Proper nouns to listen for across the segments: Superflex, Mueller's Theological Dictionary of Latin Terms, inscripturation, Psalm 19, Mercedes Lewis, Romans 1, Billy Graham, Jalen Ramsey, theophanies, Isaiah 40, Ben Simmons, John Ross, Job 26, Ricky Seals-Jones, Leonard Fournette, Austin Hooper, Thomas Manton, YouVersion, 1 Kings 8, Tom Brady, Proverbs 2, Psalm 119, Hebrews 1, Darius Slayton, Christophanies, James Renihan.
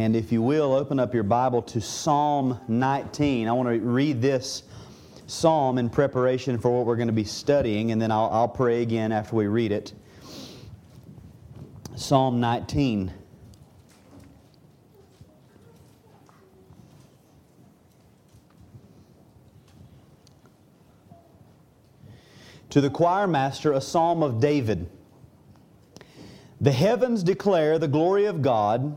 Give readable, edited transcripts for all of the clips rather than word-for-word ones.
And if you will, open up your Bible to Psalm 19. I want to read this psalm in preparation for what we're going to be studying, and then I'll pray again after we read it. Psalm 19. To the choir master, a psalm of David. The heavens declare the glory of God,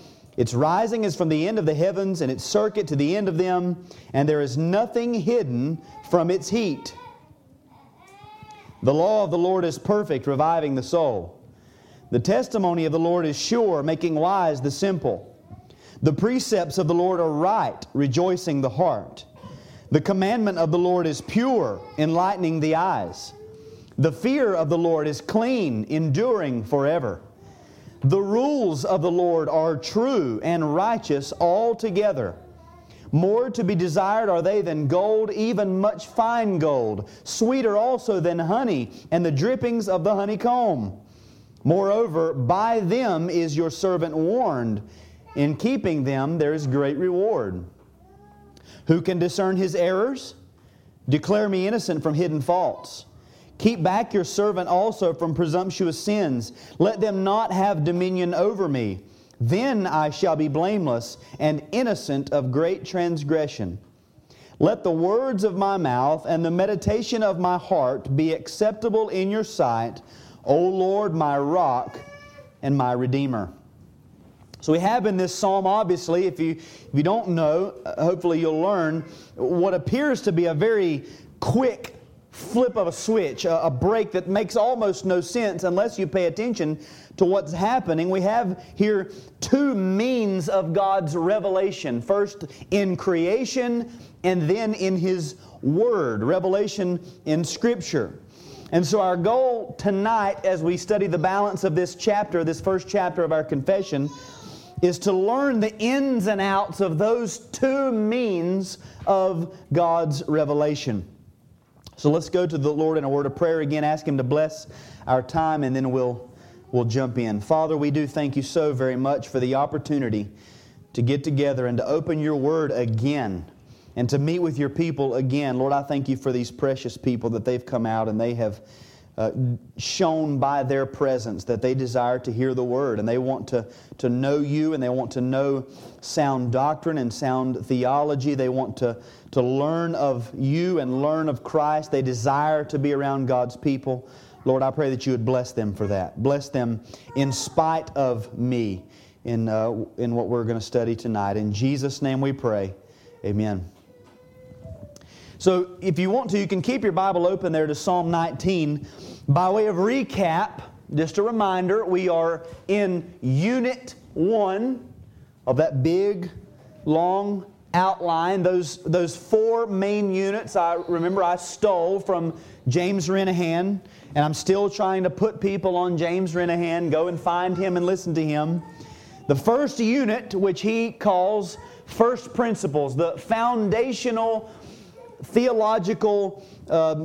Its rising is from the end of the heavens, and its circuit to the end of them, and there is nothing hidden from its heat. The law of the Lord is perfect, reviving the soul. The testimony of the Lord is sure, making wise the simple. The precepts of the Lord are right, rejoicing the heart. The commandment of the Lord is pure, enlightening the eyes. The fear of the Lord is clean, enduring forever. The rules of the Lord are true and righteous altogether. More to be desired are they than gold, even much fine gold, sweeter also than honey, and the drippings of the honeycomb. Moreover, by them is your servant warned. In keeping them there is great reward. Who can discern His errors? Declare me innocent from hidden faults. Keep back your servant also from presumptuous sins. Let them not have dominion over me. Then I shall be blameless and innocent of great transgression. Let the words of my mouth and the meditation of my heart be acceptable in your sight, O Lord, my rock and my redeemer. So we have in this psalm, obviously, if you don't know, hopefully you'll learn, what appears to be a very quick flip of a switch, a break that makes almost no sense unless you pay attention to what's happening. We have here two means of God's revelation. First, in creation, and then in His Word, revelation in Scripture. And so our goal tonight, as we study the balance of this chapter, this first chapter of our confession, is to learn the ins and outs of those two means of God's revelation. So let's go to the Lord in a word of prayer again, ask Him to bless our time, and then we'll jump in. Father, we do thank You so very much for the opportunity to get together and to open Your Word again and to meet with Your people again. Lord, I thank You for these precious people that they've come out and they have shown by their presence that they desire to hear the Word, and they want to know You, and they want to know sound doctrine and sound theology. They want to learn of You and learn of Christ. They desire to be around God's people. Lord, I pray that You would bless them for that. Bless them in spite of me in what we're going to study tonight. In Jesus' name we pray. Amen. So if you want to, you can keep your Bible open there to Psalm 19. By way of recap, just a reminder, we are in Unit 1 of that big, long outline. Those four main units, I stole from James Renihan, and I'm still trying to put people on James Renihan. Go and find him and listen to him. The first unit, which he calls First Principles, the foundational theological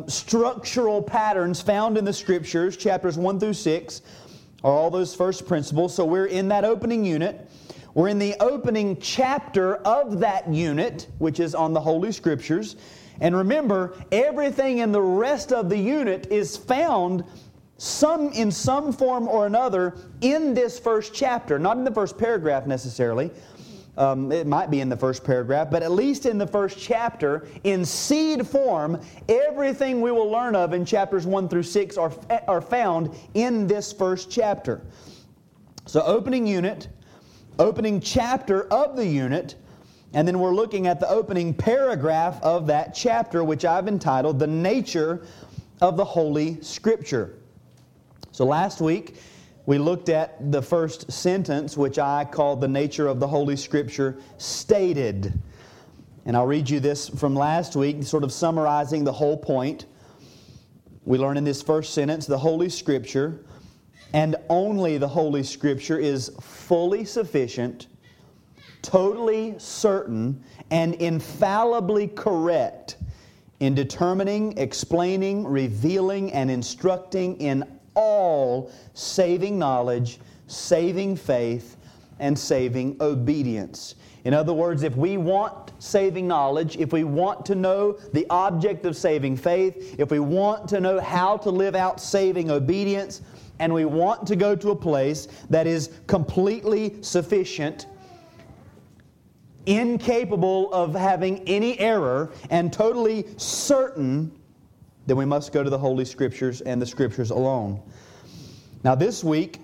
structural patterns found in the Scriptures, chapters 1 through 6, are all those first principles. So we're in that opening unit. We're in the opening chapter of that unit, which is on the Holy Scriptures. And remember, everything in the rest of the unit is found in some form or another in this first chapter, not in the first paragraph necessarily. It might be in the first paragraph, but at least in the first chapter, in seed form, everything we will learn of in chapters 1 through 6 are found in this first chapter. So opening unit, opening chapter of the unit, and then we're looking at the opening paragraph of that chapter, which I've entitled, The Nature of the Holy Scripture. So last week, We looked at the first sentence, which I called the nature of the Holy Scripture stated. And I'll read you this from last week, sort of summarizing the whole point. We learn in this first sentence, the Holy Scripture, and only the Holy Scripture, is fully sufficient, totally certain, and infallibly correct in determining, explaining, revealing, and instructing in all saving knowledge, saving faith, and saving obedience. In other words, if we want saving knowledge, if we want to know the object of saving faith, if we want to know how to live out saving obedience, and we want to go to a place that is completely sufficient, incapable of having any error, and totally certain, then we must go to the Holy Scriptures and the Scriptures alone. Now this week,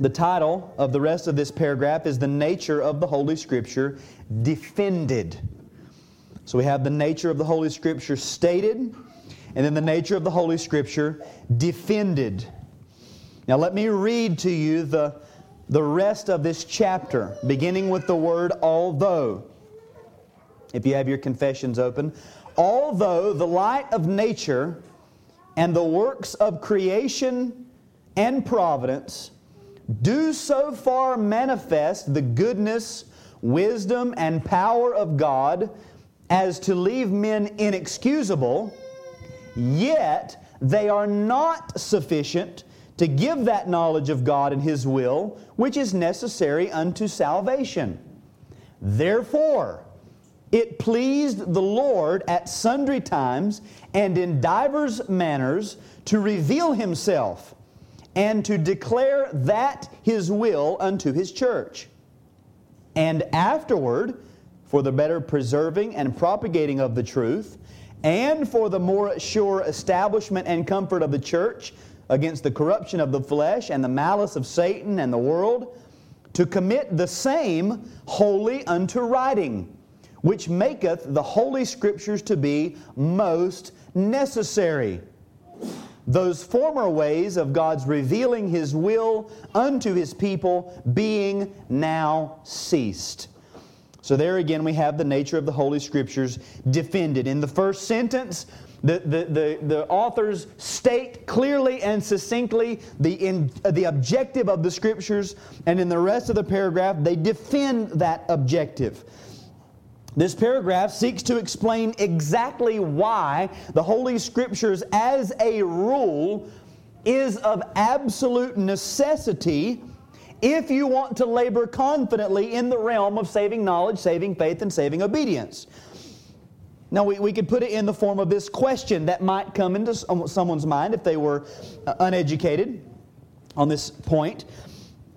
the title of the rest of this paragraph is The Nature of the Holy Scripture Defended. So we have the nature of the Holy Scripture stated, and then the nature of the Holy Scripture defended. Now let me read to you the rest of this chapter, beginning with the word although. If you have your confessions open. Although the light of nature and the works of creation and providence do so far manifest the goodness, wisdom, and power of God as to leave men inexcusable, yet they are not sufficient to give that knowledge of God and His will, which is necessary unto salvation. Therefore, it pleased the Lord at sundry times and in divers manners to reveal Himself and to declare that His will unto His church. And afterward, for the better preserving and propagating of the truth, and for the more sure establishment and comfort of the church against the corruption of the flesh and the malice of Satan and the world, to commit the same wholly unto writing, which maketh the Holy Scriptures to be most necessary. Those former ways of God's revealing His will unto His people being now ceased. So there again we have the nature of the Holy Scriptures defended. In the first sentence, the authors state clearly and succinctly the objective of the Scriptures, and in the rest of the paragraph they defend that objective. This paragraph seeks to explain exactly why the Holy Scriptures as a rule is of absolute necessity if you want to labor confidently in the realm of saving knowledge, saving faith, and saving obedience. Now we could put it in the form of this question that might come into someone's mind if they were uneducated on this point.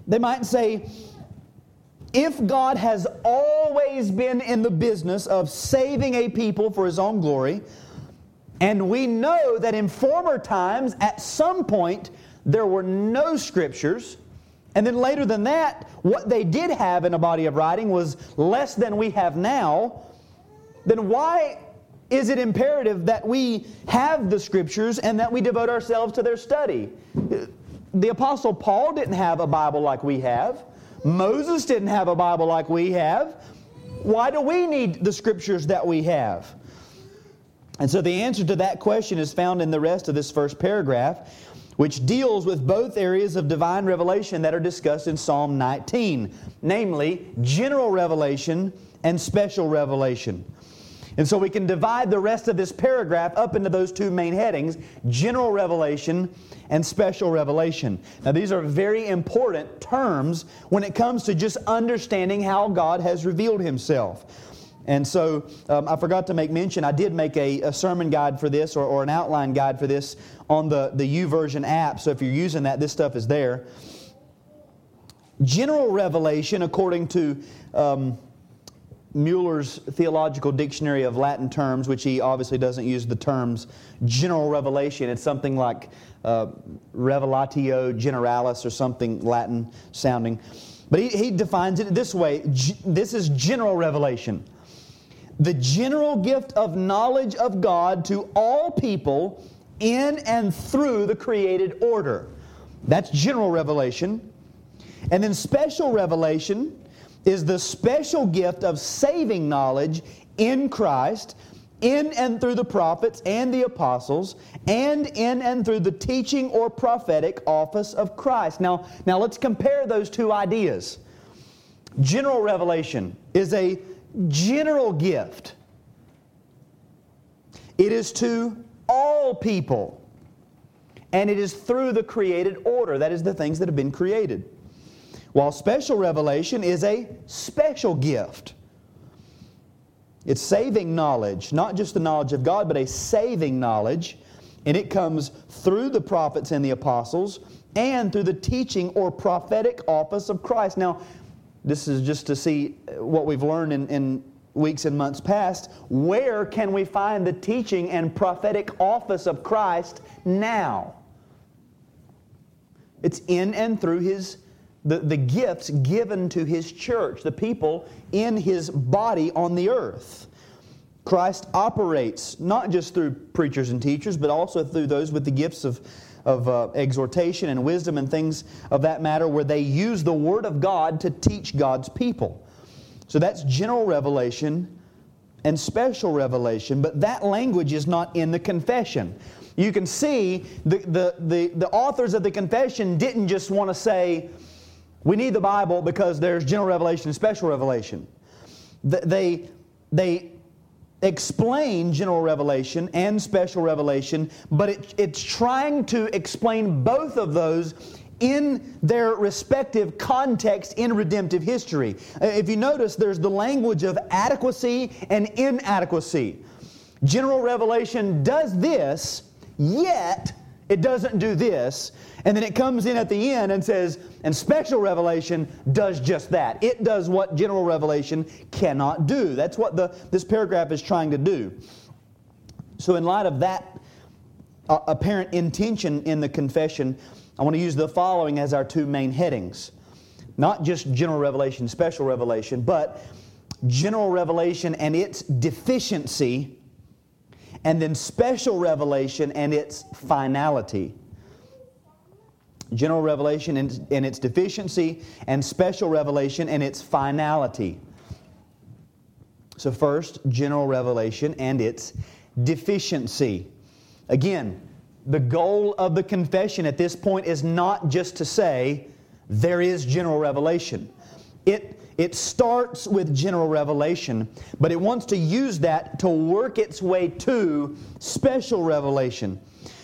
They might say, if God has always been in the business of saving a people for His own glory, and we know that in former times, at some point, there were no Scriptures, and then later than that, what they did have in a body of writing was less than we have now, then why is it imperative that we have the Scriptures and that we devote ourselves to their study? The Apostle Paul didn't have a Bible like we have. Moses didn't have a Bible like we have. Why do we need the Scriptures that we have? And so the answer to that question is found in the rest of this first paragraph, which deals with both areas of divine revelation that are discussed in Psalm 19, namely general revelation and special revelation. And so we can divide the rest of this paragraph up into those two main headings, general revelation and special revelation. Now these are very important terms when it comes to just understanding how God has revealed Himself. And so I forgot to make mention, I did make a sermon guide for this or an outline guide for this on the YouVersion app. So if you're using that, this stuff is there. General revelation, according to Mueller's Theological Dictionary of Latin Terms, which he obviously doesn't use the terms general revelation. It's something like revelatio generalis or something Latin sounding. But he defines it this way. This is general revelation. The general gift of knowledge of God to all people in and through the created order. That's general revelation. And then special revelation is the special gift of saving knowledge in Christ, in and through the prophets and the apostles, and in and through the teaching or prophetic office of Christ. Now let's compare those two ideas. General revelation is a general gift. It is to all people, and it is through the created order, that is, the things that have been created. While special revelation is a special gift. It's saving knowledge, not just the knowledge of God, but a saving knowledge. And it comes through the prophets and the apostles and through the teaching or prophetic office of Christ. Now, this is just to see what we've learned in weeks and months past. Where can we find the teaching and prophetic office of Christ now? It's in and through His the gifts given to His church, the people in His body on the earth. Christ operates not just through preachers and teachers, but also through those with the gifts of exhortation and wisdom and things of that matter, where they use the Word of God to teach God's people. So that's general revelation and special revelation, but that language is not in the confession. You can see the authors of the confession didn't just want to say, we need the Bible because there's general revelation and special revelation. They explain general revelation and special revelation, but it's trying to explain both of those in their respective context in redemptive history. If you notice, there's the language of adequacy and inadequacy. General revelation does this, yet it doesn't do this. And then it comes in at the end and says, and special revelation does just that. It does what general revelation cannot do. That's what this paragraph is trying to do. So in light of that apparent intention in the confession, I want to use the following as our two main headings. Not just general revelation, special revelation, but general revelation and its deficiency, and then special revelation and its finality. General revelation and its deficiency, and special revelation and its finality. So first, general revelation and its deficiency. Again, the goal of the confession at this point is not just to say, there is general revelation. It starts with general revelation, but it wants to use that to work its way to special revelation.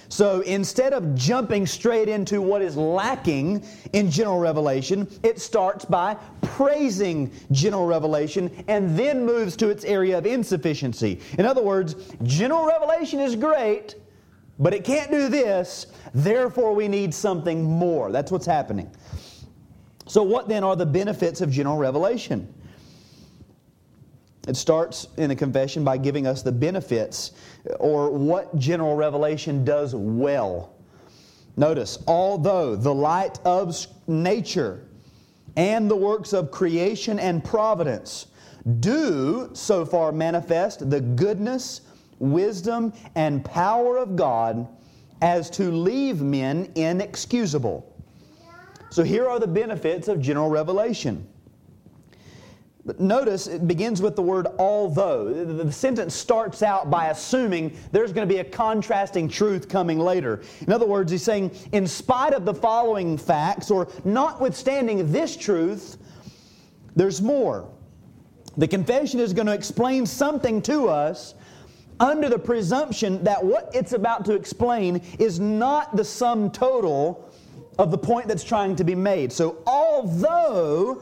So instead of jumping straight into what is lacking in general revelation, it starts by praising general revelation and then moves to its area of insufficiency. In other words, general revelation is great, but it can't do this, therefore we need something more. That's what's happening. So what then are the benefits of general revelation? It starts in the confession by giving us the benefits, or what general revelation does well. Notice, although the light of nature and the works of creation and providence do so far manifest the goodness, wisdom, and power of God as to leave men inexcusable. So here are the benefits of general revelation. Notice it begins with the word although. The sentence starts out by assuming there's going to be a contrasting truth coming later. In other words, he's saying, in spite of the following facts, or notwithstanding this truth, there's more. The confession is going to explain something to us under the presumption that what it's about to explain is not the sum total of the point that's trying to be made. So, although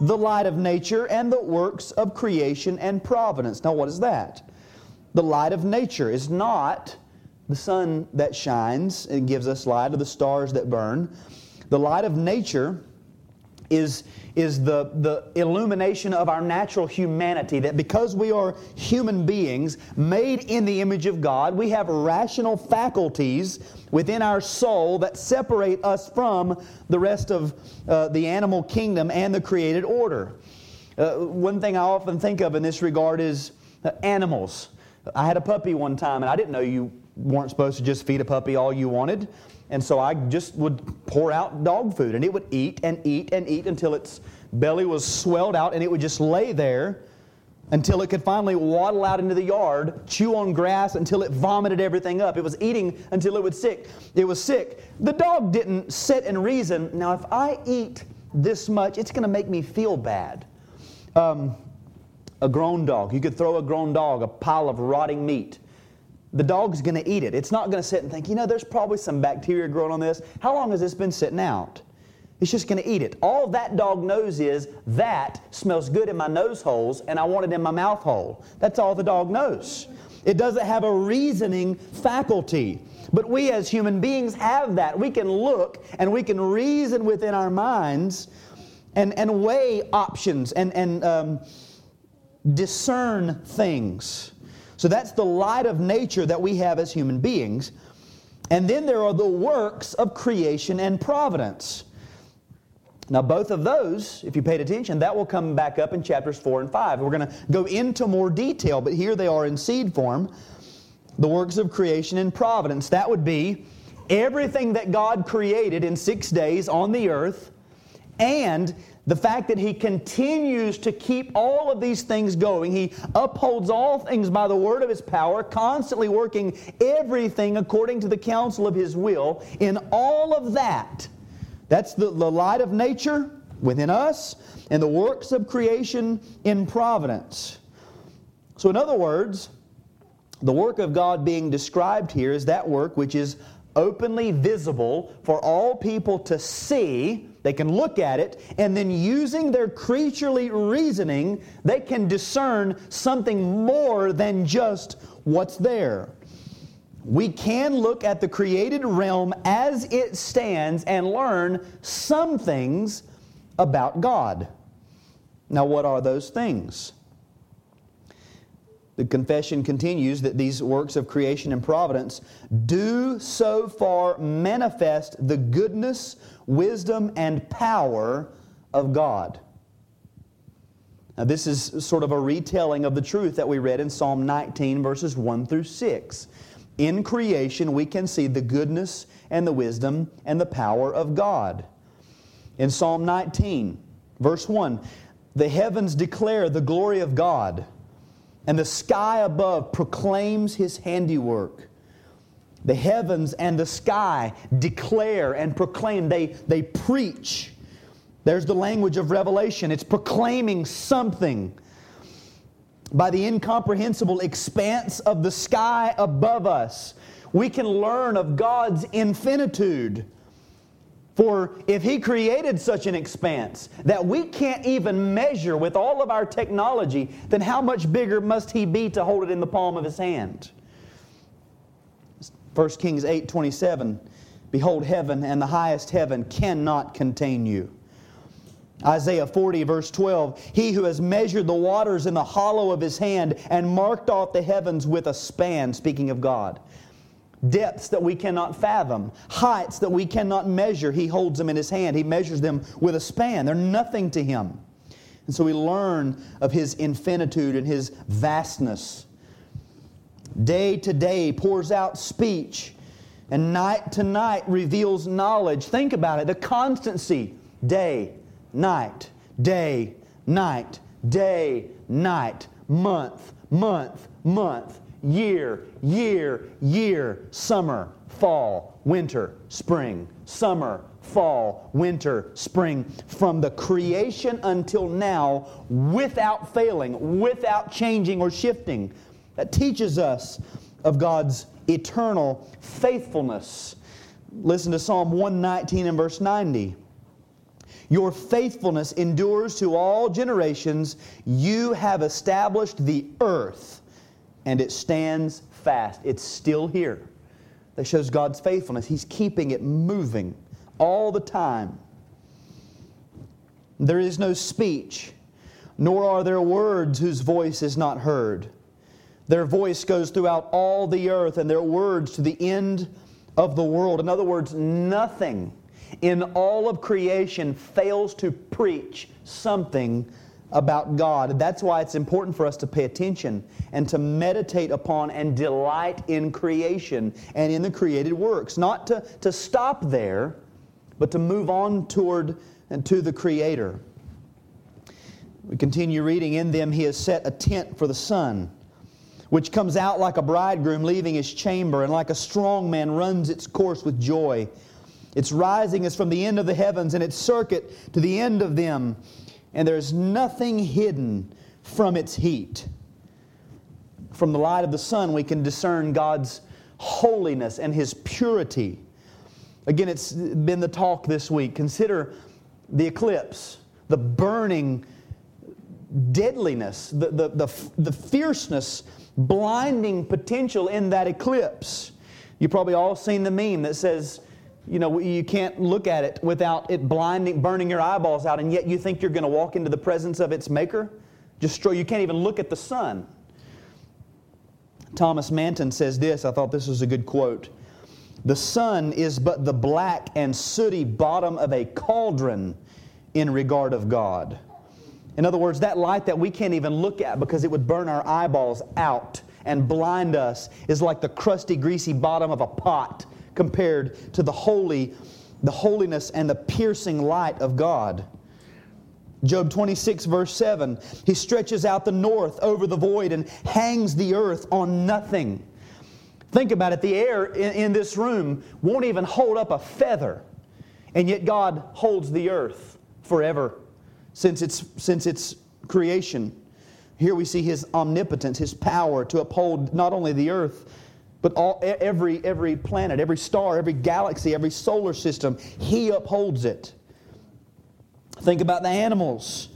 the light of nature and the works of creation and providence. Now, what is that? The light of nature is not the sun that shines and gives us light, or the stars that burn. The light of nature is the illumination of our natural humanity, that because we are human beings made in the image of God, we have rational faculties within our soul that separate us from the rest of the animal kingdom and the created order. One thing I often think of in this regard is animals. I had a puppy one time, and I didn't know you weren't supposed to just feed a puppy all you wanted. And so I just would pour out dog food, and it would eat and eat and eat until its belly was swelled out, and it would just lay there until it could finally waddle out into the yard, chew on grass until it vomited everything up. It was eating until it was sick. The dog didn't sit and reason, now if I eat this much, it's going to make me feel bad. A grown dog, you could throw a grown dog a pile of rotting meat. The dog's going to eat it. It's not going to sit and think, there's probably some bacteria growing on this. How long has this been sitting out? It's just going to eat it. All that dog knows is, that smells good in my nose holes and I want it in my mouth hole. That's all the dog knows. It doesn't have a reasoning faculty. But we as human beings have that. We can look and we can reason within our minds and weigh options and discern things. So that's the light of nature that we have as human beings. And then there are the works of creation and providence. Now both of those, if you paid attention, that will come back up in chapters 4 and 5. We're going to go into more detail, but here they are in seed form. The works of creation and providence. That would be everything that God created in 6 days on the earth, and the fact that He continues to keep all of these things going. He upholds all things by the word of His power, constantly working everything according to the counsel of His will. In all of that, that's the light of nature within us and the works of creation in providence. So in other words, the work of God being described here is that work which is openly visible for all people to see. They can look at it, and then using their creaturely reasoning, they can discern something more than just what's there. We can look at the created realm as it stands and learn some things about God. Now, what are those things? The confession continues that these works of creation and providence do so far manifest the goodness, wisdom, and power of God. Now, this is sort of a retelling of the truth that we read in Psalm 19, verses 1 through 6. In creation, we can see the goodness and the wisdom and the power of God. In Psalm 19, verse 1, the heavens declare the glory of God, and the sky above proclaims His handiwork. The heavens and the sky declare and proclaim. They preach. There's the language of revelation. It's proclaiming something. By the incomprehensible expanse of the sky above us, we can learn of God's infinitude. For if He created such an expanse that we can't even measure with all of our technology, then how much bigger must He be to hold it in the palm of His hand? 1 Kings 8, 27, behold, heaven and the highest heaven cannot contain you. Isaiah 40, verse 12, He who has measured the waters in the hollow of His hand and marked off the heavens with a span, speaking of God. Depths that we cannot fathom, heights that we cannot measure, He holds them in His hand. He measures them with a span. They're nothing to Him. And so we learn of His infinitude and His vastness. Day to day pours out speech, and night to night reveals knowledge. Think about it, the constancy. Day, night, day, night, day, night, month, month, month. Year, year, year, summer, fall, winter, spring, summer, fall, winter, spring. From the creation until now, without failing, without changing or shifting. That teaches us of God's eternal faithfulness. Listen to Psalm 119 and verse 90. Your faithfulness endures to all generations. You have established the earth, and it stands fast. It's still here. That shows God's faithfulness. He's keeping it moving all the time. There is no speech, nor are there words whose voice is not heard. Their voice goes throughout all the earth, and their words to the end of the world. In other words, nothing in all of creation fails to preach something about God. That's why it's important for us to pay attention and to meditate upon and delight in creation and in the created works. Not to stop there, but to move on toward and to the Creator. We continue reading, "In them He has set a tent for the sun, which comes out like a bridegroom leaving his chamber, and like a strong man runs its course with joy. Its rising is from the end of the heavens, and its circuit to the end of them. And there is nothing hidden from its heat." From the light of the sun, we can discern God's holiness and His purity. Again, it's been the talk this week. Consider the eclipse, the burning deadliness, the fierceness, blinding potential in that eclipse. You've probably all seen the meme that says, you know, you can't look at it without it blinding, burning your eyeballs out, and yet you think you're going to walk into the presence of its maker? You can't even look at the sun. Thomas Manton says this. I thought this was a good quote. "The sun is but the black and sooty bottom of a cauldron in regard of God." In other words, that light that we can't even look at because it would burn our eyeballs out and blind us is like the crusty, greasy bottom of a pot compared to the holiness and the piercing light of God. Job 26, verse 7, "He stretches out the north over the void and hangs the earth on nothing." Think about it. The air in this room won't even hold up a feather. And yet God holds the earth forever since its creation. Here we see His omnipotence, His power to uphold not only the earth, but every planet, every star, every galaxy, every solar system. He upholds it. Think about the animals.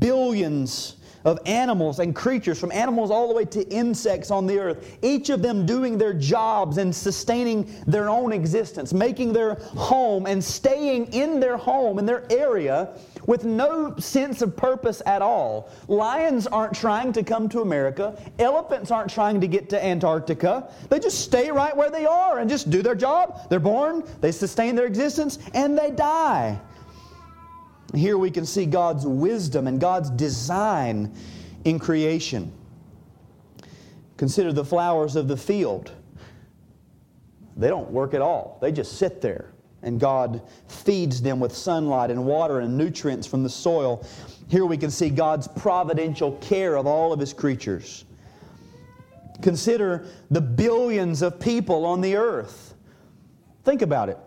Billions of animals and creatures, from animals all the way to insects on the earth, each of them doing their jobs and sustaining their own existence, making their home and staying in their home, in their area, with no sense of purpose at all. Lions aren't trying to come to America. Elephants aren't trying to get to Antarctica. They just stay right where they are and just do their job. They're born, they sustain their existence, and they die. Here we can see God's wisdom and God's design in creation. Consider the flowers of the field. They don't work at all. They just sit there. And God feeds them with sunlight and water and nutrients from the soil. Here we can see God's providential care of all of His creatures. Consider the billions of people on the earth. Think about it.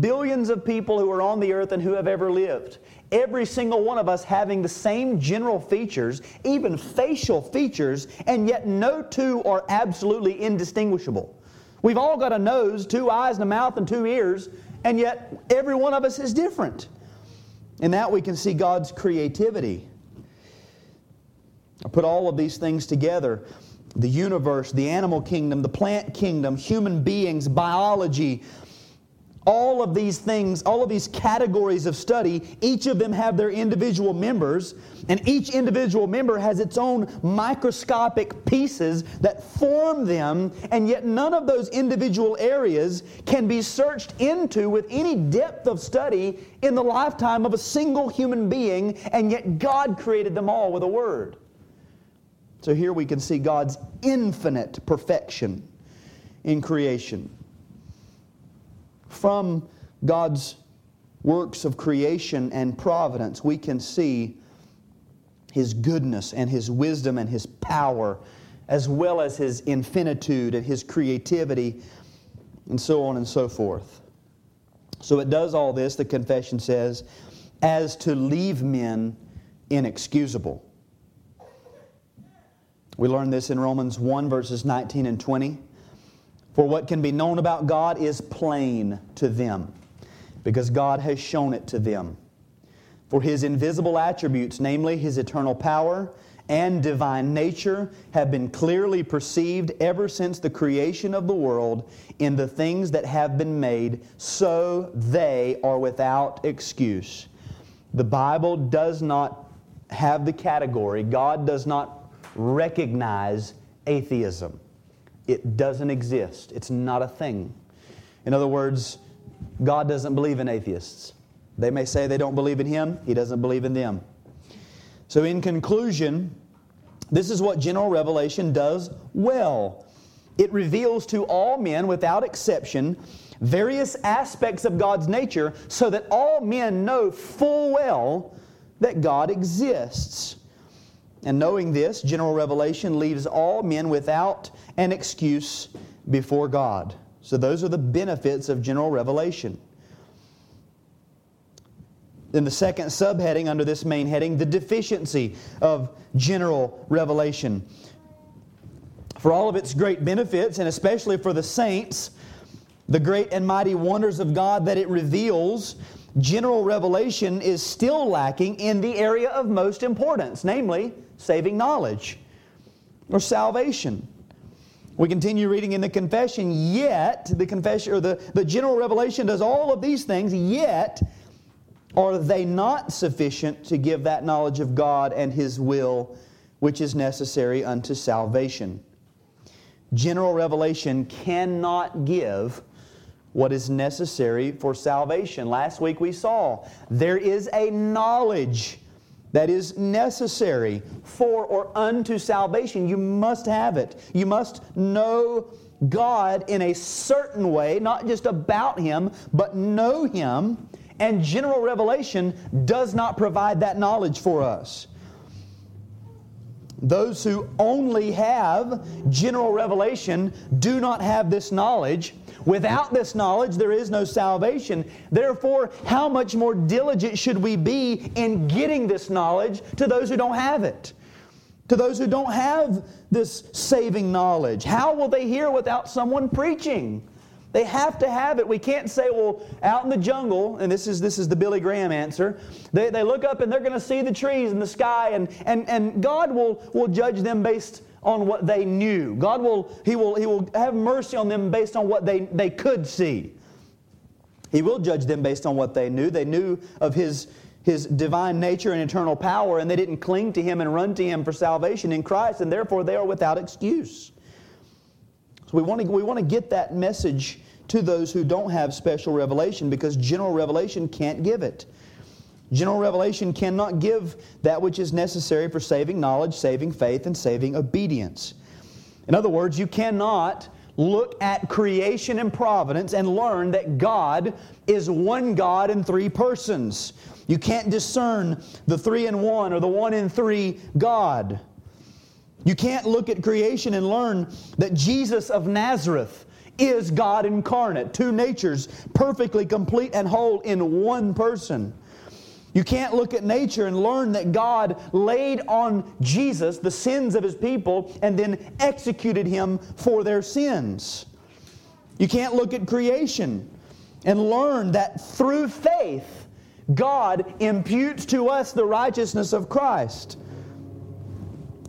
Billions of people who are on the earth and who have ever lived. Every single one of us having the same general features, even facial features, and yet no two are absolutely indistinguishable. We've all got a nose, two eyes, and a mouth, and two ears, and yet every one of us is different. In that we can see God's creativity. I put all of these things together. The universe, the animal kingdom, the plant kingdom, human beings, biology. All of these things, all of these categories of study, each of them have their individual members, and each individual member has its own microscopic pieces that form them, and yet none of those individual areas can be searched into with any depth of study in the lifetime of a single human being, and yet God created them all with a word. So here we can see God's infinite perfection in creation. From God's works of creation and providence, we can see His goodness and His wisdom and His power, as well as His infinitude and His creativity, and so on and so forth. So it does all this, the confession says, as to leave men inexcusable. We learn this in Romans 1, verses 19 and 20. "For what can be known about God is plain to them, because God has shown it to them. For His invisible attributes, namely His eternal power and divine nature, have been clearly perceived ever since the creation of the world in the things that have been made, so they are without excuse." The Bible does not have the category. God does not recognize atheism. It doesn't exist. It's not a thing. In other words, God doesn't believe in atheists. They may say they don't believe in Him. He doesn't believe in them. So in conclusion, this is what general revelation does well. It reveals to all men, without exception, various aspects of God's nature so that all men know full well that God exists. And knowing this, general revelation leaves all men without an excuse before God. So those are the benefits of general revelation. Then the second subheading under this main heading, the deficiency of general revelation. For all of its great benefits, and especially for the saints, the great and mighty wonders of God that it reveals, general revelation is still lacking in the area of most importance, namely saving knowledge or salvation. We continue reading in the confession, yet the confession or the general revelation does all of these things, yet are they not sufficient to give that knowledge of God and His will which is necessary unto salvation. General revelation cannot give what is necessary for salvation. Last week we saw there is a knowledge that is necessary for or unto salvation. You must have it. You must know God in a certain way, not just about Him, but know Him. And general revelation does not provide that knowledge for us. Those who only have general revelation do not have this knowledge. Without this knowledge, there is no salvation. Therefore, how much more diligent should we be in getting this knowledge to those who don't have it? To those who don't have this saving knowledge. How will they hear without someone preaching? They have to have it. We can't say, well, out in the jungle, and this is the Billy Graham answer, they look up and they're going to see the trees and the sky, and God will judge them based on what they knew. God will have mercy on them based on what they could see. He will judge them based on what they knew. They knew of His divine nature and eternal power, and they didn't cling to Him and run to Him for salvation in Christ, and therefore they are without excuse. So we want to get that message to those who don't have special revelation, because general revelation can't give it. General revelation cannot give that which is necessary for saving knowledge, saving faith, and saving obedience. In other words, you cannot look at creation and providence and learn that God is one God in three persons. You can't discern the three in one or the one in three God. You can't look at creation and learn that Jesus of Nazareth is God incarnate, two natures, perfectly complete and whole in one person. You can't look at nature and learn that God laid on Jesus the sins of His people and then executed Him for their sins. You can't look at creation and learn that through faith, God imputes to us the righteousness of Christ.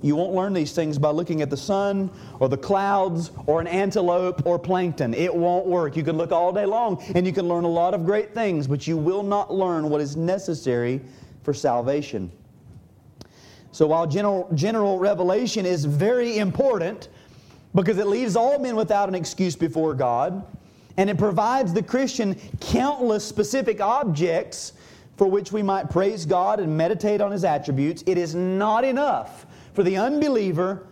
You won't learn these things by looking at the sun or the clouds or an antelope or plankton. It won't work. You can look all day long and you can learn a lot of great things, but you will not learn what is necessary for salvation. So while general revelation is very important because it leaves all men without an excuse before God, and it provides the Christian countless specific objects for which we might praise God and meditate on His attributes, it is not enough for the unbeliever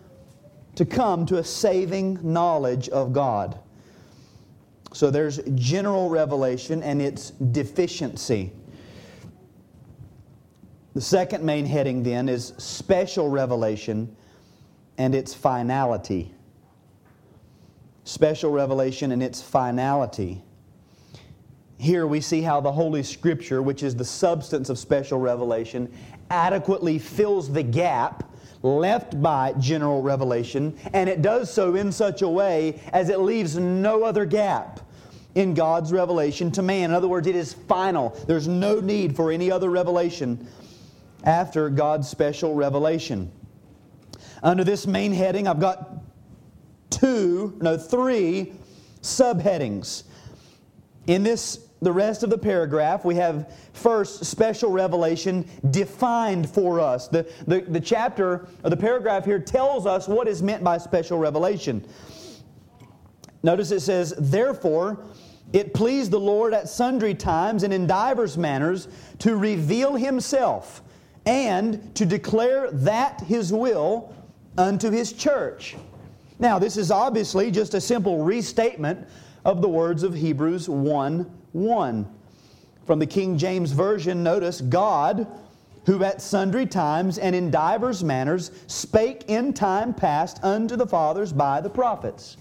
to come to a saving knowledge of God. So there's general revelation and its deficiency. The second main heading then is special revelation and its finality. Special revelation and its finality. Here we see how the Holy Scripture, which is the substance of special revelation, adequately fills the gap left by general revelation, and it does so in such a way as it leaves no other gap in God's revelation to man. In other words, it is final. There's no need for any other revelation after God's special revelation. Under this main heading, I've got three subheadings. In the rest of the paragraph, we have first special revelation defined for us. The chapter or the paragraph here tells us what is meant by special revelation. Notice it says, therefore, it pleased the Lord at sundry times and in divers manners to reveal Himself and to declare that His will unto His church. Now, this is obviously just a simple restatement of the words of Hebrews 1:1. From the King James Version, notice, God, who at sundry times and in divers manners spake in time past unto the fathers by the prophets.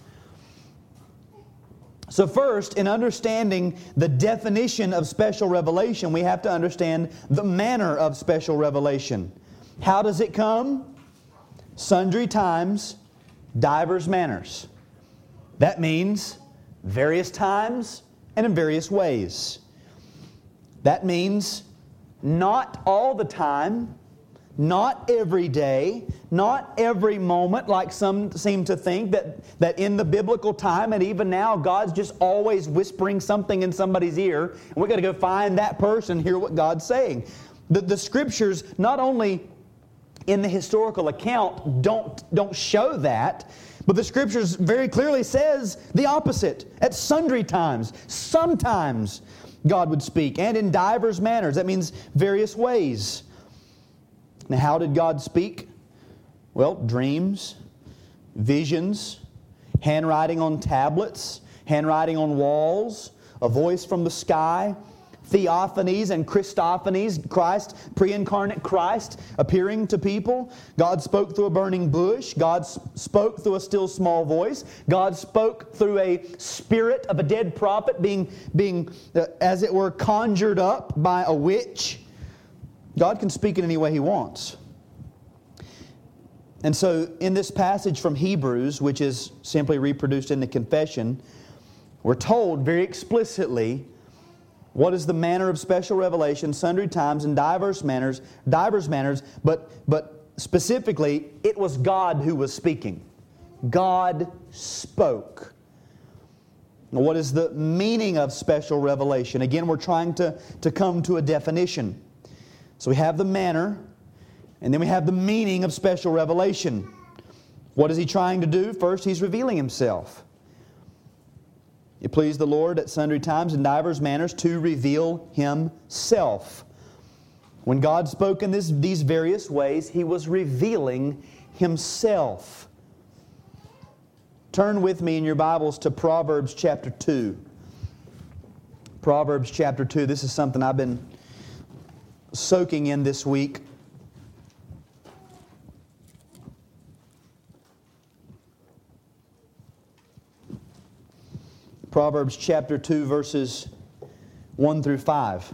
So first, in understanding the definition of special revelation, we have to understand the manner of special revelation. How does it come? Sundry times, divers manners. That means various times and in various ways. That means not all the time, not every day, not every moment, like some seem to think that in the biblical time and even now, God's just always whispering something in somebody's ear, and we've got to go find that person, hear what God's saying. The Scriptures, not only in the historical account, don't show that, but the Scriptures very clearly says the opposite. At sundry times, sometimes God would speak, and in divers manners. That means various ways. Now, how did God speak? Well, dreams, visions, handwriting on tablets, handwriting on walls, a voice from the sky, theophanies and Christophanies, Christ, pre-incarnate Christ appearing to people. God spoke through a burning bush. God spoke through a still small voice. God spoke through a spirit of a dead prophet being as it were, conjured up by a witch. God can speak in any way He wants. And so in this passage from Hebrews, which is simply reproduced in the confession, we're told very explicitly what is the manner of special revelation, sundry times and divers manners, but specifically, it was God who was speaking. God spoke. Now, what is the meaning of special revelation? Again, we're trying to come to a definition. So we have the manner, and then we have the meaning of special revelation. What is He trying to do? First, He's revealing Himself. It pleased the Lord at sundry times and divers manners to reveal Himself. When God spoke in these various ways, He was revealing Himself. Turn with me in your Bibles to Proverbs chapter 2. Proverbs chapter 2. This is something I've been soaking in this week. Proverbs chapter 2, verses 1 through 5.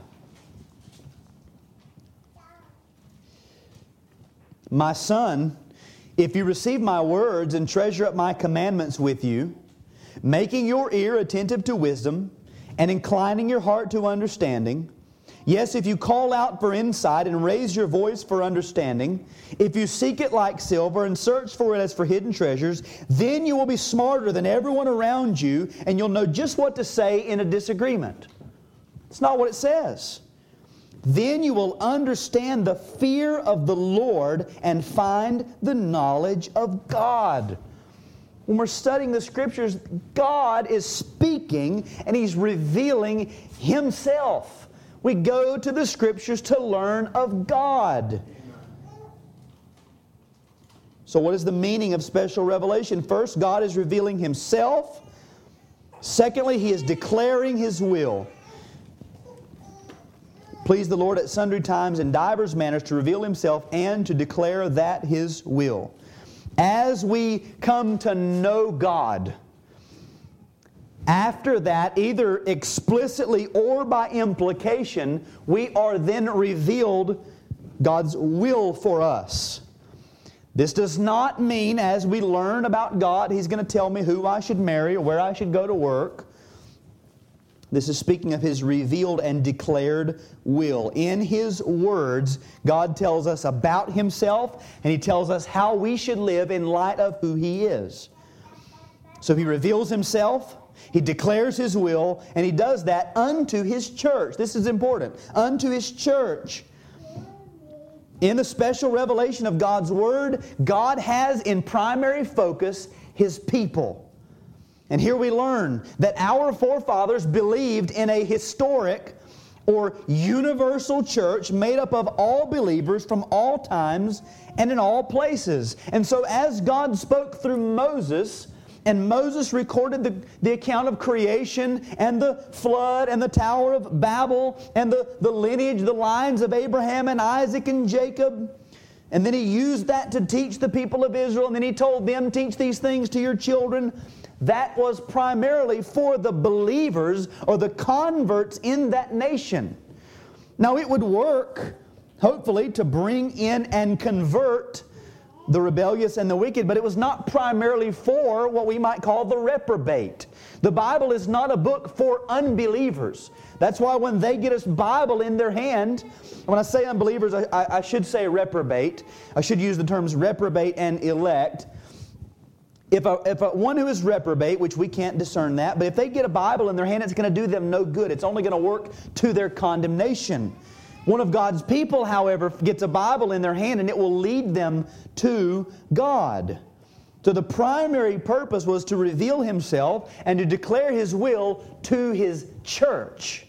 My son, if you receive my words and treasure up my commandments with you, making your ear attentive to wisdom and inclining your heart to understanding, yes, if you call out for insight and raise your voice for understanding, if you seek it like silver and search for it as for hidden treasures, then you will be smarter than everyone around you, and you'll know just what to say in a disagreement. It's not what it says. Then you will understand the fear of the Lord and find the knowledge of God. When we're studying the Scriptures, God is speaking and He's revealing Himself. We go to the Scriptures to learn of God. So what is the meaning of special revelation? First, God is revealing Himself. Secondly, He is declaring His will. Please the Lord at sundry times and divers manners to reveal Himself and to declare that His will. As we come to know God, after that, either explicitly or by implication, we are then revealed God's will for us. This does not mean as we learn about God, He's going to tell me who I should marry or where I should go to work. This is speaking of His revealed and declared will. In His words, God tells us about Himself, and He tells us how we should live in light of who He is. So He reveals Himself. He declares His will, and He does that unto His church. This is important. Unto His church. In the special revelation of God's Word, God has in primary focus His people. And here we learn that our forefathers believed in a historic, or universal church made up of all believers from all times and in all places. And so as God spoke through Moses, and Moses recorded the account of creation and the flood and the Tower of Babel and the lineage, the lines of Abraham and Isaac and Jacob. And then he used that to teach the people of Israel. And then he told them, teach these things to your children. That was primarily for the believers or the converts in that nation. Now it would work, hopefully, to bring in and convert the rebellious and the wicked, but it was not primarily for what we might call the reprobate. The Bible is not a book for unbelievers. That's why when they get us Bible in their hand, when I say unbelievers, I should say reprobate. I should use the terms reprobate and elect. If one who is reprobate, which we can't discern that, but if they get a Bible in their hand, it's going to do them no good. It's only going to work to their condemnation. One of God's people, however, gets a Bible in their hand and it will lead them to God. So the primary purpose was to reveal Himself and to declare His will to His church.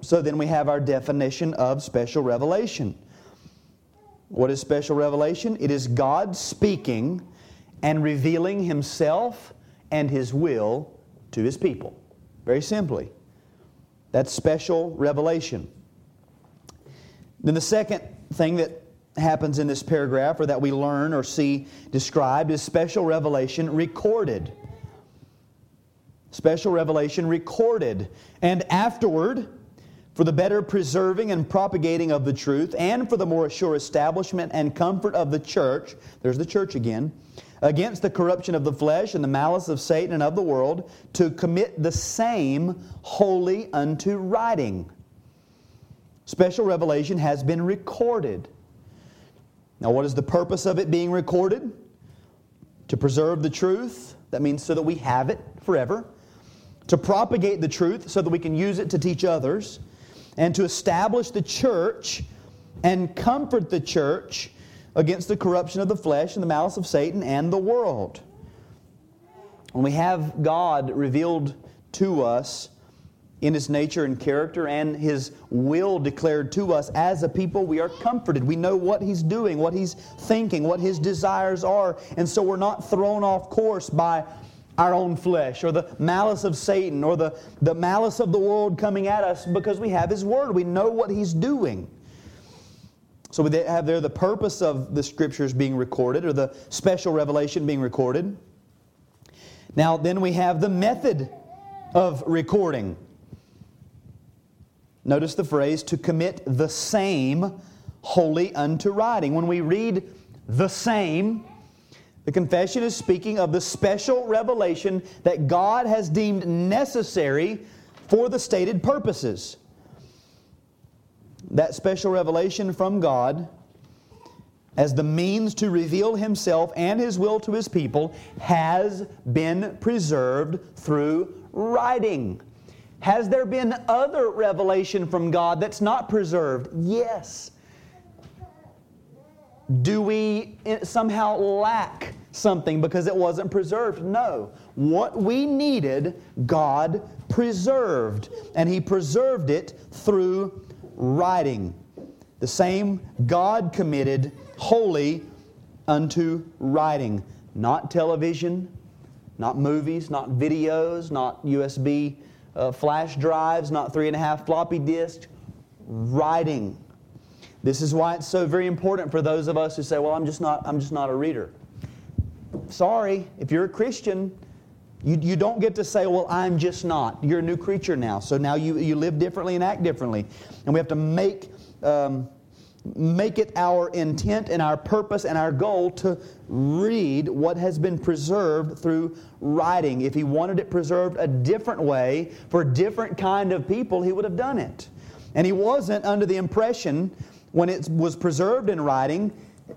So then we have our definition of special revelation. What is special revelation? It is God speaking and revealing Himself and His will to His people. Very simply. That's special revelation. Then the second thing that happens in this paragraph, or that we learn or see described, is special revelation recorded. Special revelation recorded. And afterward, for the better preserving and propagating of the truth, and for the more sure establishment and comfort of the church, there's the church again, against the corruption of the flesh and the malice of Satan and of the world, to commit the same wholly unto writing. Special revelation has been recorded. Now, what is the purpose of it being recorded? To preserve the truth. That means so that we have it forever. To propagate the truth so that we can use it to teach others. And to establish the church and comfort the church against the corruption of the flesh and the malice of Satan and the world. When we have God revealed to us in His nature and character and His will declared to us as a people, we are comforted. We know what He's doing, what He's thinking, what His desires are. And so we're not thrown off course by our own flesh or the malice of Satan or the malice of the world coming at us, because we have His Word. We know what He's doing. So we have there the purpose of the Scriptures being recorded, or the special revelation being recorded. Now then we have the method of recording. Notice the phrase, to commit the same wholly unto writing. When we read the same, the confession is speaking of the special revelation that God has deemed necessary for the stated purposes. That special revelation from God as the means to reveal Himself and His will to His people has been preserved through writing. Has there been other revelation from God that's not preserved? Yes. Do we somehow lack something because it wasn't preserved? No. What we needed, God preserved. And He preserved it through writing. The same God committed wholly unto writing. Not television, not movies, not videos, not USB flash drives, not 3.5 floppy disks. Writing. This is why it's so very important for those of us who say, well, I'm just not a reader. Sorry, if you're a Christian, you don't get to say, well, I'm just not. You're a new creature now. So now you live differently and act differently. And we have to make it our intent and our purpose and our goal to read what has been preserved through writing. If He wanted it preserved a different way for a different kind of people, He would have done it. And He wasn't under the impression when it was preserved in writing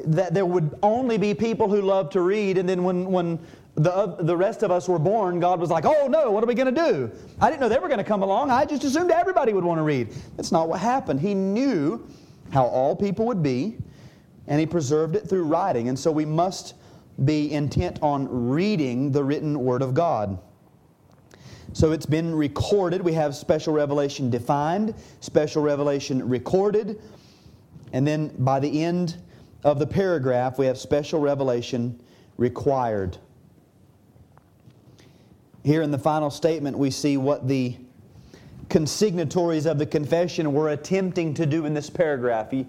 that there would only be people who love to read, and then when the rest of us were born, God was like, oh no, what are we going to do? I didn't know they were going to come along. I just assumed everybody would want to read. That's not what happened. He knew how all people would be, and He preserved it through writing. And so we must be intent on reading the written Word of God. So it's been recorded. We have special revelation defined, special revelation recorded, and then by the end of the paragraph, we have special revelation required. Here in the final statement, we see what the consignatories of the confession were attempting to do in this paragraph. You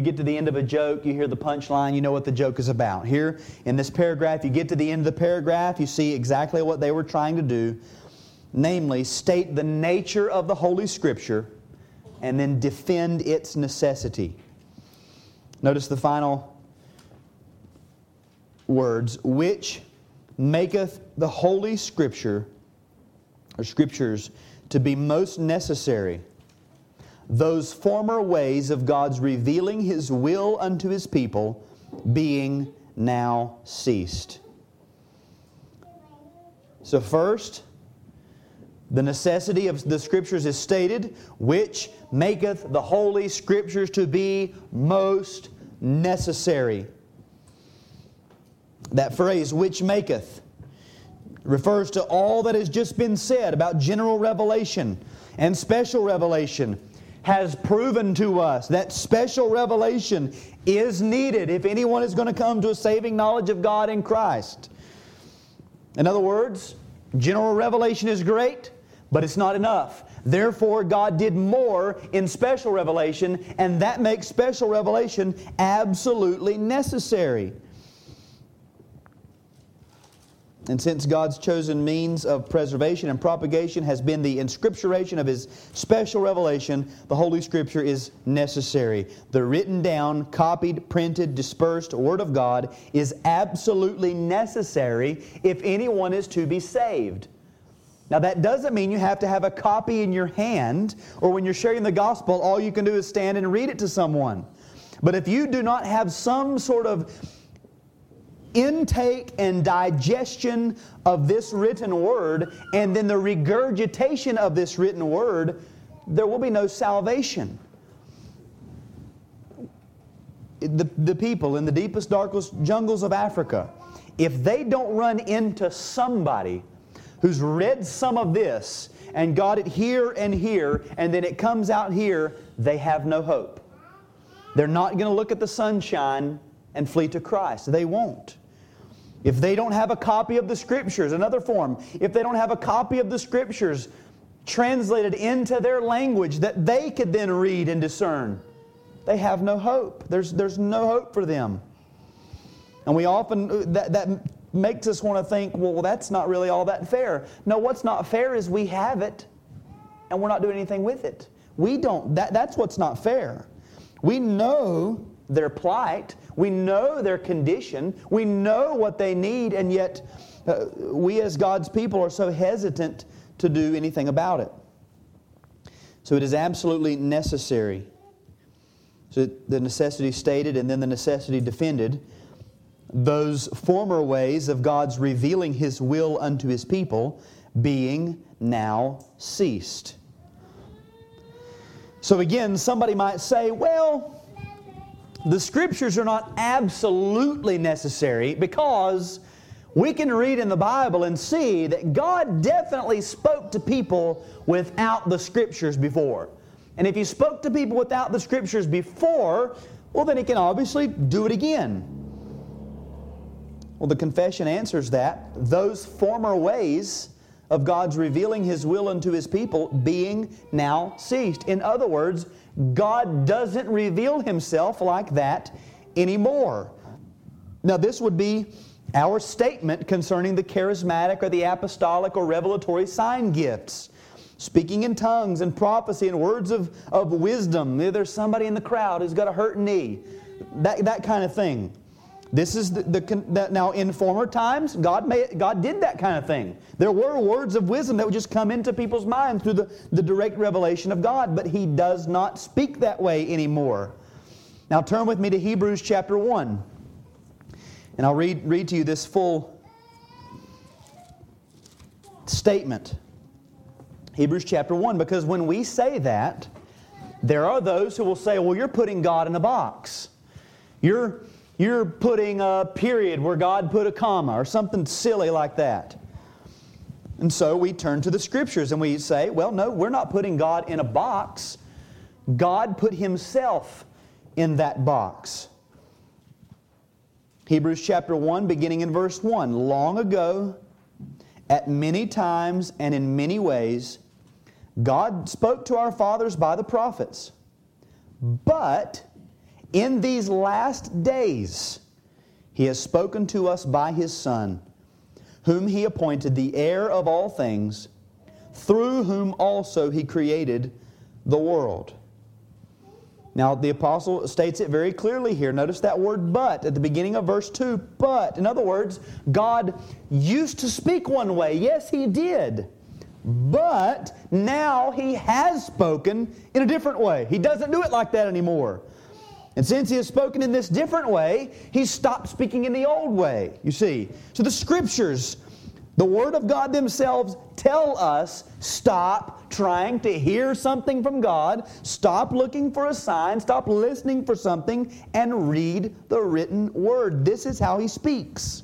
get to the end of a joke, you hear the punchline, you know what the joke is about. Here in this paragraph, you get to the end of the paragraph, you see exactly what they were trying to do. Namely, state the nature of the Holy Scripture and then defend its necessity. Notice the final words, which maketh the Holy Scripture, or Scriptures, to be most necessary. Those former ways of God's revealing His will unto His people being now ceased. So first, the necessity of the Scriptures is stated, which maketh the Holy Scriptures to be most necessary. That phrase, which maketh, refers to all that has just been said about general revelation and special revelation has proven to us that special revelation is needed if anyone is going to come to a saving knowledge of God in Christ. In other words, general revelation is great, but it's not enough. Therefore, God did more in special revelation, and that makes special revelation absolutely necessary. And since God's chosen means of preservation and propagation has been the inscripturation of His special revelation, the Holy Scripture is necessary. The written down, copied, printed, dispersed Word of God is absolutely necessary if anyone is to be saved. Now that doesn't mean you have to have a copy in your hand, or when you're sharing the gospel, all you can do is stand and read it to someone. But if you do not have some sort of intake and digestion of this written word, and then the regurgitation of this written word, there will be no salvation. The people in the deepest, darkest jungles of Africa, if they don't run into somebody who's read some of this and got it here, and then it comes out here, they have no hope. They're not going to look at the sunshine and flee to Christ. They won't. If they don't have a copy of the Scriptures, another form, if they don't have a copy of the Scriptures translated into their language that they could then read and discern, they have no hope. There's no hope for them. And we often, that makes us want to think, well, that's not really all that fair. No, what's not fair is we have it and we're not doing anything with it. We don't, that's what's not fair. We know their plight. We know their condition. We know what they need, and yet we as God's people are so hesitant to do anything about it. So it is absolutely necessary. So the necessity stated and then the necessity defended. Those former ways of God's revealing His will unto His people being now ceased. So again, somebody might say, well, the Scriptures are not absolutely necessary because we can read in the Bible and see that God definitely spoke to people without the Scriptures before. And if He spoke to people without the Scriptures before, well, then He can obviously do it again. Well, the confession answers that. Those former ways of God's revealing His will unto His people being now ceased. In other words, God doesn't reveal Himself like that anymore. Now, this would be our statement concerning the charismatic or the apostolic or revelatory sign gifts. Speaking in tongues and prophecy and words of wisdom. There's somebody in the crowd who's got a hurt knee. That kind of thing. This is now in former times, God did that kind of thing. There were words of wisdom that would just come into people's minds through the direct revelation of God, but He does not speak that way anymore. Now turn with me to Hebrews chapter 1, and I'll read to you this full statement. Hebrews chapter 1, because when we say that, there are those who will say, well, you're putting God in a box. You're putting a period where God put a comma or something silly like that. And so we turn to the Scriptures and we say, well, no, we're not putting God in a box. God put Himself in that box. Hebrews chapter 1, beginning in verse 1. Long ago, at many times and in many ways, God spoke to our fathers by the prophets. But in these last days, He has spoken to us by His Son, whom He appointed the heir of all things, through whom also He created the world. Now, the apostle states it very clearly here. Notice that word but at the beginning of verse 2. But, in other words, God used to speak one way. Yes, He did. But now He has spoken in a different way. He doesn't do it like that anymore. And since He has spoken in this different way, He stopped speaking in the old way, you see. So the Scriptures, the Word of God themselves, tell us stop trying to hear something from God, stop looking for a sign, stop listening for something, and read the written Word. This is how He speaks.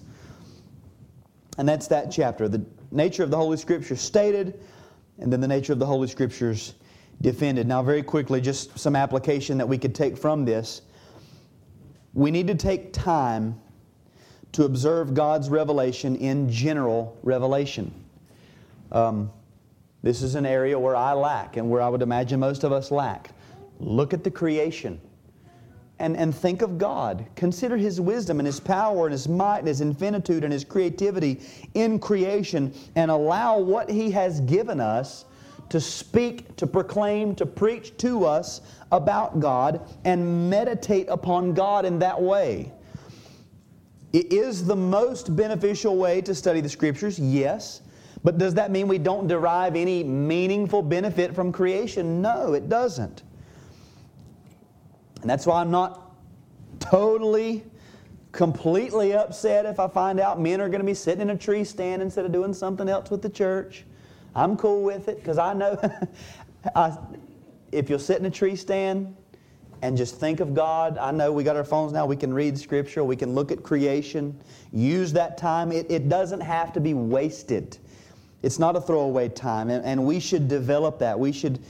And that's that chapter, the nature of the Holy Scriptures stated, and then the nature of the Holy Scriptures defended. Now very quickly, just some application that we could take from this. We need to take time to observe God's revelation in general revelation. This is an area where I lack and where I would imagine most of us lack. Look at the creation and think of God. Consider His wisdom and His power and His might and His infinitude and His creativity in creation, and allow what He has given us to speak, to proclaim, to preach to us about God, and meditate upon God in that way. It is the most beneficial way to study the Scriptures, yes. But does that mean we don't derive any meaningful benefit from creation? No, it doesn't. And that's why I'm not totally, completely upset if I find out men are going to be sitting in a tree stand instead of doing something else with the church. I'm cool with it because I know if you'll sit in a tree stand and just think of God, I know we got our phones now, we can read Scripture, we can look at creation, use that time. It doesn't have to be wasted. It's not a throwaway time, and we should develop that. We should,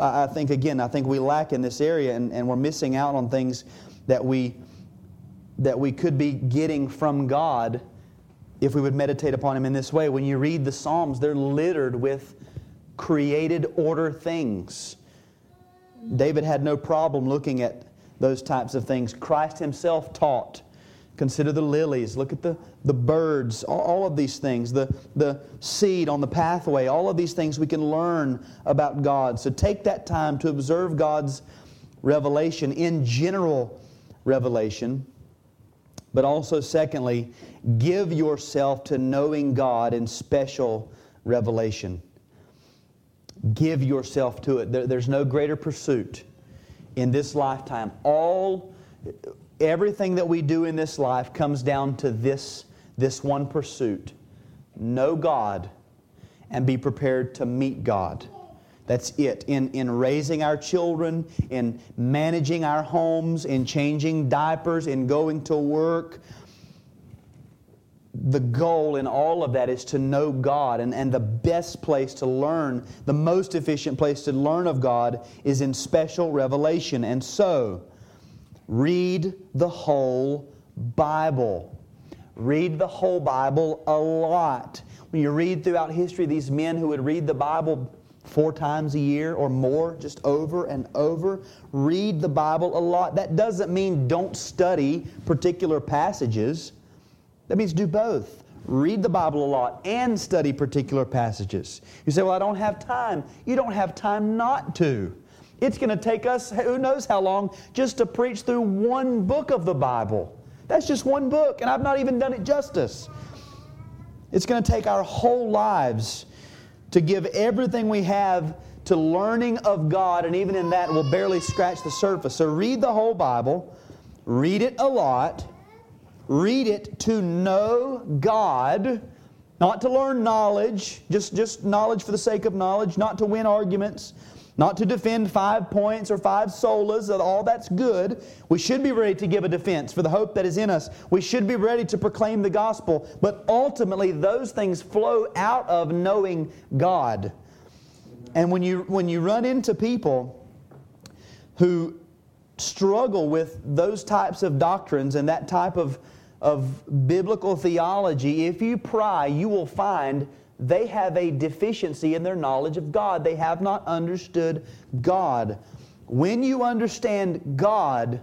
I think we lack in this area, and we're missing out on things that we could be getting from God if we would meditate upon Him in this way. When you read the Psalms, they're littered with created order things. David had no problem looking at those types of things. Christ Himself taught. Consider the lilies. Look at the birds. All of these things. The seed on the pathway. All of these things we can learn about God. So take that time to observe God's revelation in general revelation. But also, secondly, give yourself to knowing God in special revelation. Give yourself to it. There's no greater pursuit in this lifetime. Everything that we do in this life comes down to this one pursuit. Know God and be prepared to meet God. That's it. In raising our children, in managing our homes, in changing diapers, in going to work. The goal in all of that is to know God. And the best place to learn, the most efficient place to learn of God is in special revelation. And so, read the whole Bible. Read the whole Bible a lot. When you read throughout history, these men who would read the Bible 4 times a year or more, just over and over. Read the Bible a lot. That doesn't mean don't study particular passages. That means do both. Read the Bible a lot and study particular passages. You say, well, I don't have time. You don't have time not to. It's going to take us who knows how long just to preach through one book of the Bible. That's just one book, and I've not even done it justice. It's going to take our whole lives to give everything we have to learning of God, and even in that we'll barely scratch the surface. So read the whole Bible, read it a lot, read it to know God, not to learn knowledge, just knowledge for the sake of knowledge, not to win arguments, Not to defend 5 points or 5 solas, that all that's good. We should be ready to give a defense for the hope that is in us. We should be ready to proclaim the gospel. But ultimately, those things flow out of knowing God. And when you run into people who struggle with those types of doctrines and that type of biblical theology, if you pry, you will find they have a deficiency in their knowledge of God. They have not understood God. When you understand God,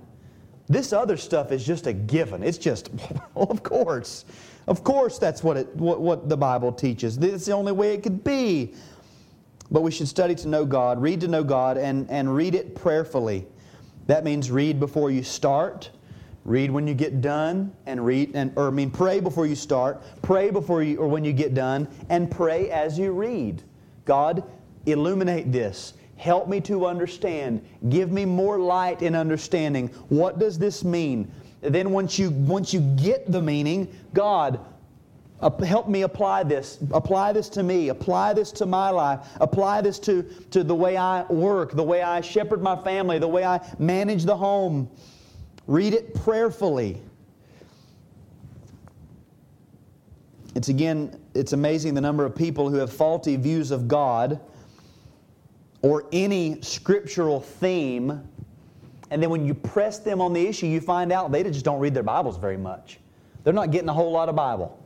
this other stuff is just a given. It's just, well, of course. Of course that's what the Bible teaches. It's the only way it could be. But we should study to know God, read to know God, and read it prayerfully. That means read before you start. Read when you get done, and pray before you start, pray before you or when you get done, and pray as you read. God, illuminate this. Help me to understand. Give me more light in understanding. What does this mean? And then once you get the meaning, God, help me apply this. Apply this to me. Apply this to my life. Apply this to the way I work, the way I shepherd my family, the way I manage the home. Read it prayerfully. It's amazing the number of people who have faulty views of God or any scriptural theme, and then when you press them on the issue, you find out they just don't read their Bibles very much. They're not getting a whole lot of Bible.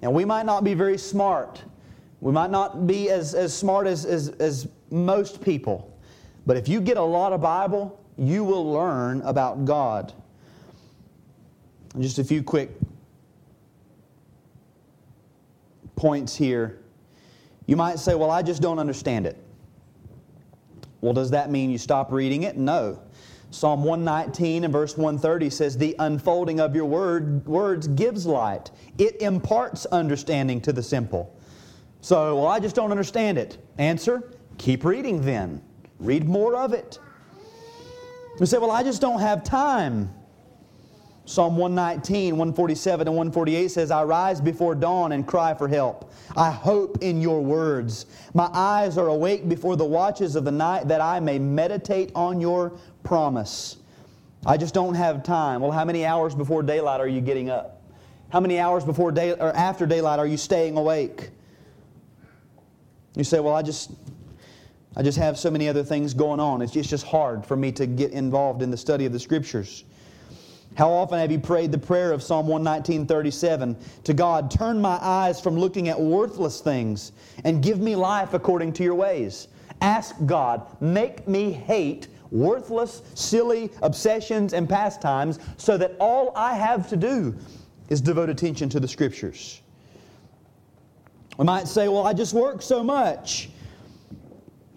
And we might not be very smart. We might not be as smart as most people. But if you get a lot of Bible, you will learn about God. And just a few quick points here. You might say, well, I just don't understand it. Well, does that mean you stop reading it? No. Psalm 119 and verse 130 says, the unfolding of your words gives light. It imparts understanding to the simple. So, well, I just don't understand it. Answer, keep reading then. Read more of it. We say, well, I just don't have time. Psalm 119, 147 and 148 says, I rise before dawn and cry for help. I hope in your words. My eyes are awake before the watches of the night that I may meditate on your promise. I just don't have time. Well, how many hours before daylight are you getting up? How many hours before day or after daylight are you staying awake? You say, well, I just have so many other things going on. It's just hard for me to get involved in the study of the Scriptures. How often have you prayed the prayer of Psalm 119:37 to God, turn my eyes from looking at worthless things and give me life according to your ways. Ask God, make me hate worthless, silly obsessions and pastimes so that all I have to do is devote attention to the Scriptures. We might say, well, I just work so much.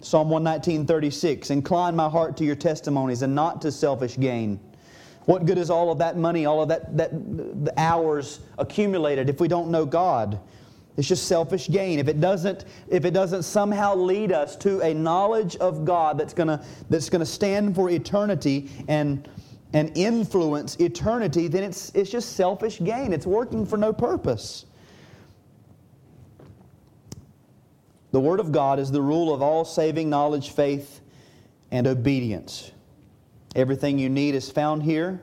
Psalm 119:36, incline my heart to your testimonies and not to selfish gain. What good is all of that money, all of the hours accumulated if we don't know God? It's just selfish gain. If it doesn't somehow lead us to a knowledge of God that's gonna stand for eternity and influence eternity, then it's just selfish gain. It's working for no purpose. The Word of God is the rule of all saving knowledge, faith, and obedience. Everything you need is found here.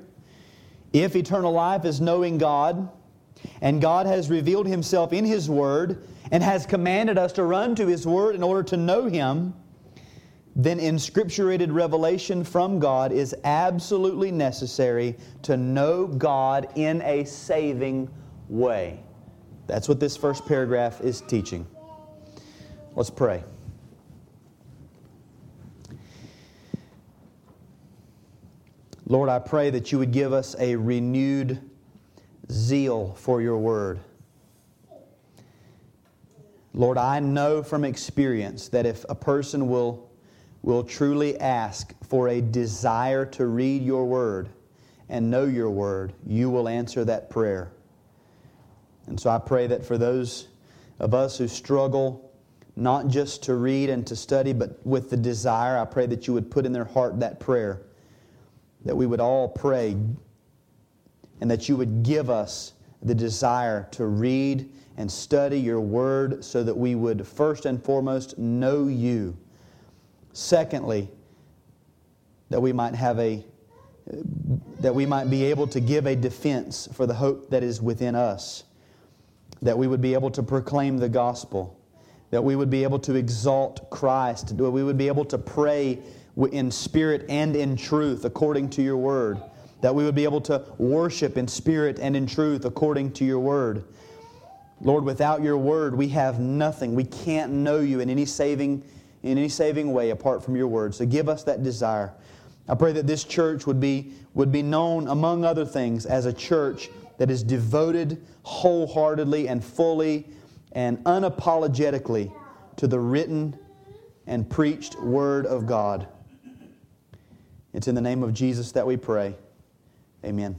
If eternal life is knowing God, and God has revealed Himself in His Word, and has commanded us to run to His Word in order to know Him, then inscripturated revelation from God is absolutely necessary to know God in a saving way. That's what this first paragraph is teaching. Let's pray. Lord, I pray that you would give us a renewed zeal for your word. Lord, I know from experience that if a person will truly ask for a desire to read your word and know your word, you will answer that prayer. And so I pray that for those of us who struggle not just to read and to study, but with the desire, I pray that you would put in their heart that prayer, that we would all pray, and that you would give us the desire to read and study your word so that we would first and foremost know you, Secondly, that we might be able to give a defense for the hope that is within us, that we would be able to proclaim the gospel, that we would be able to exalt Christ, that we would be able to pray in spirit and in truth according to your word, that we would be able to worship in spirit and in truth according to your word. Lord, without your word, we have nothing. We can't know you in any saving way apart from your word. So give us that desire. I pray that this church would be known, among other things, as a church that is devoted wholeheartedly and fully and unapologetically to the written and preached Word of God. It's in the name of Jesus that we pray. Amen.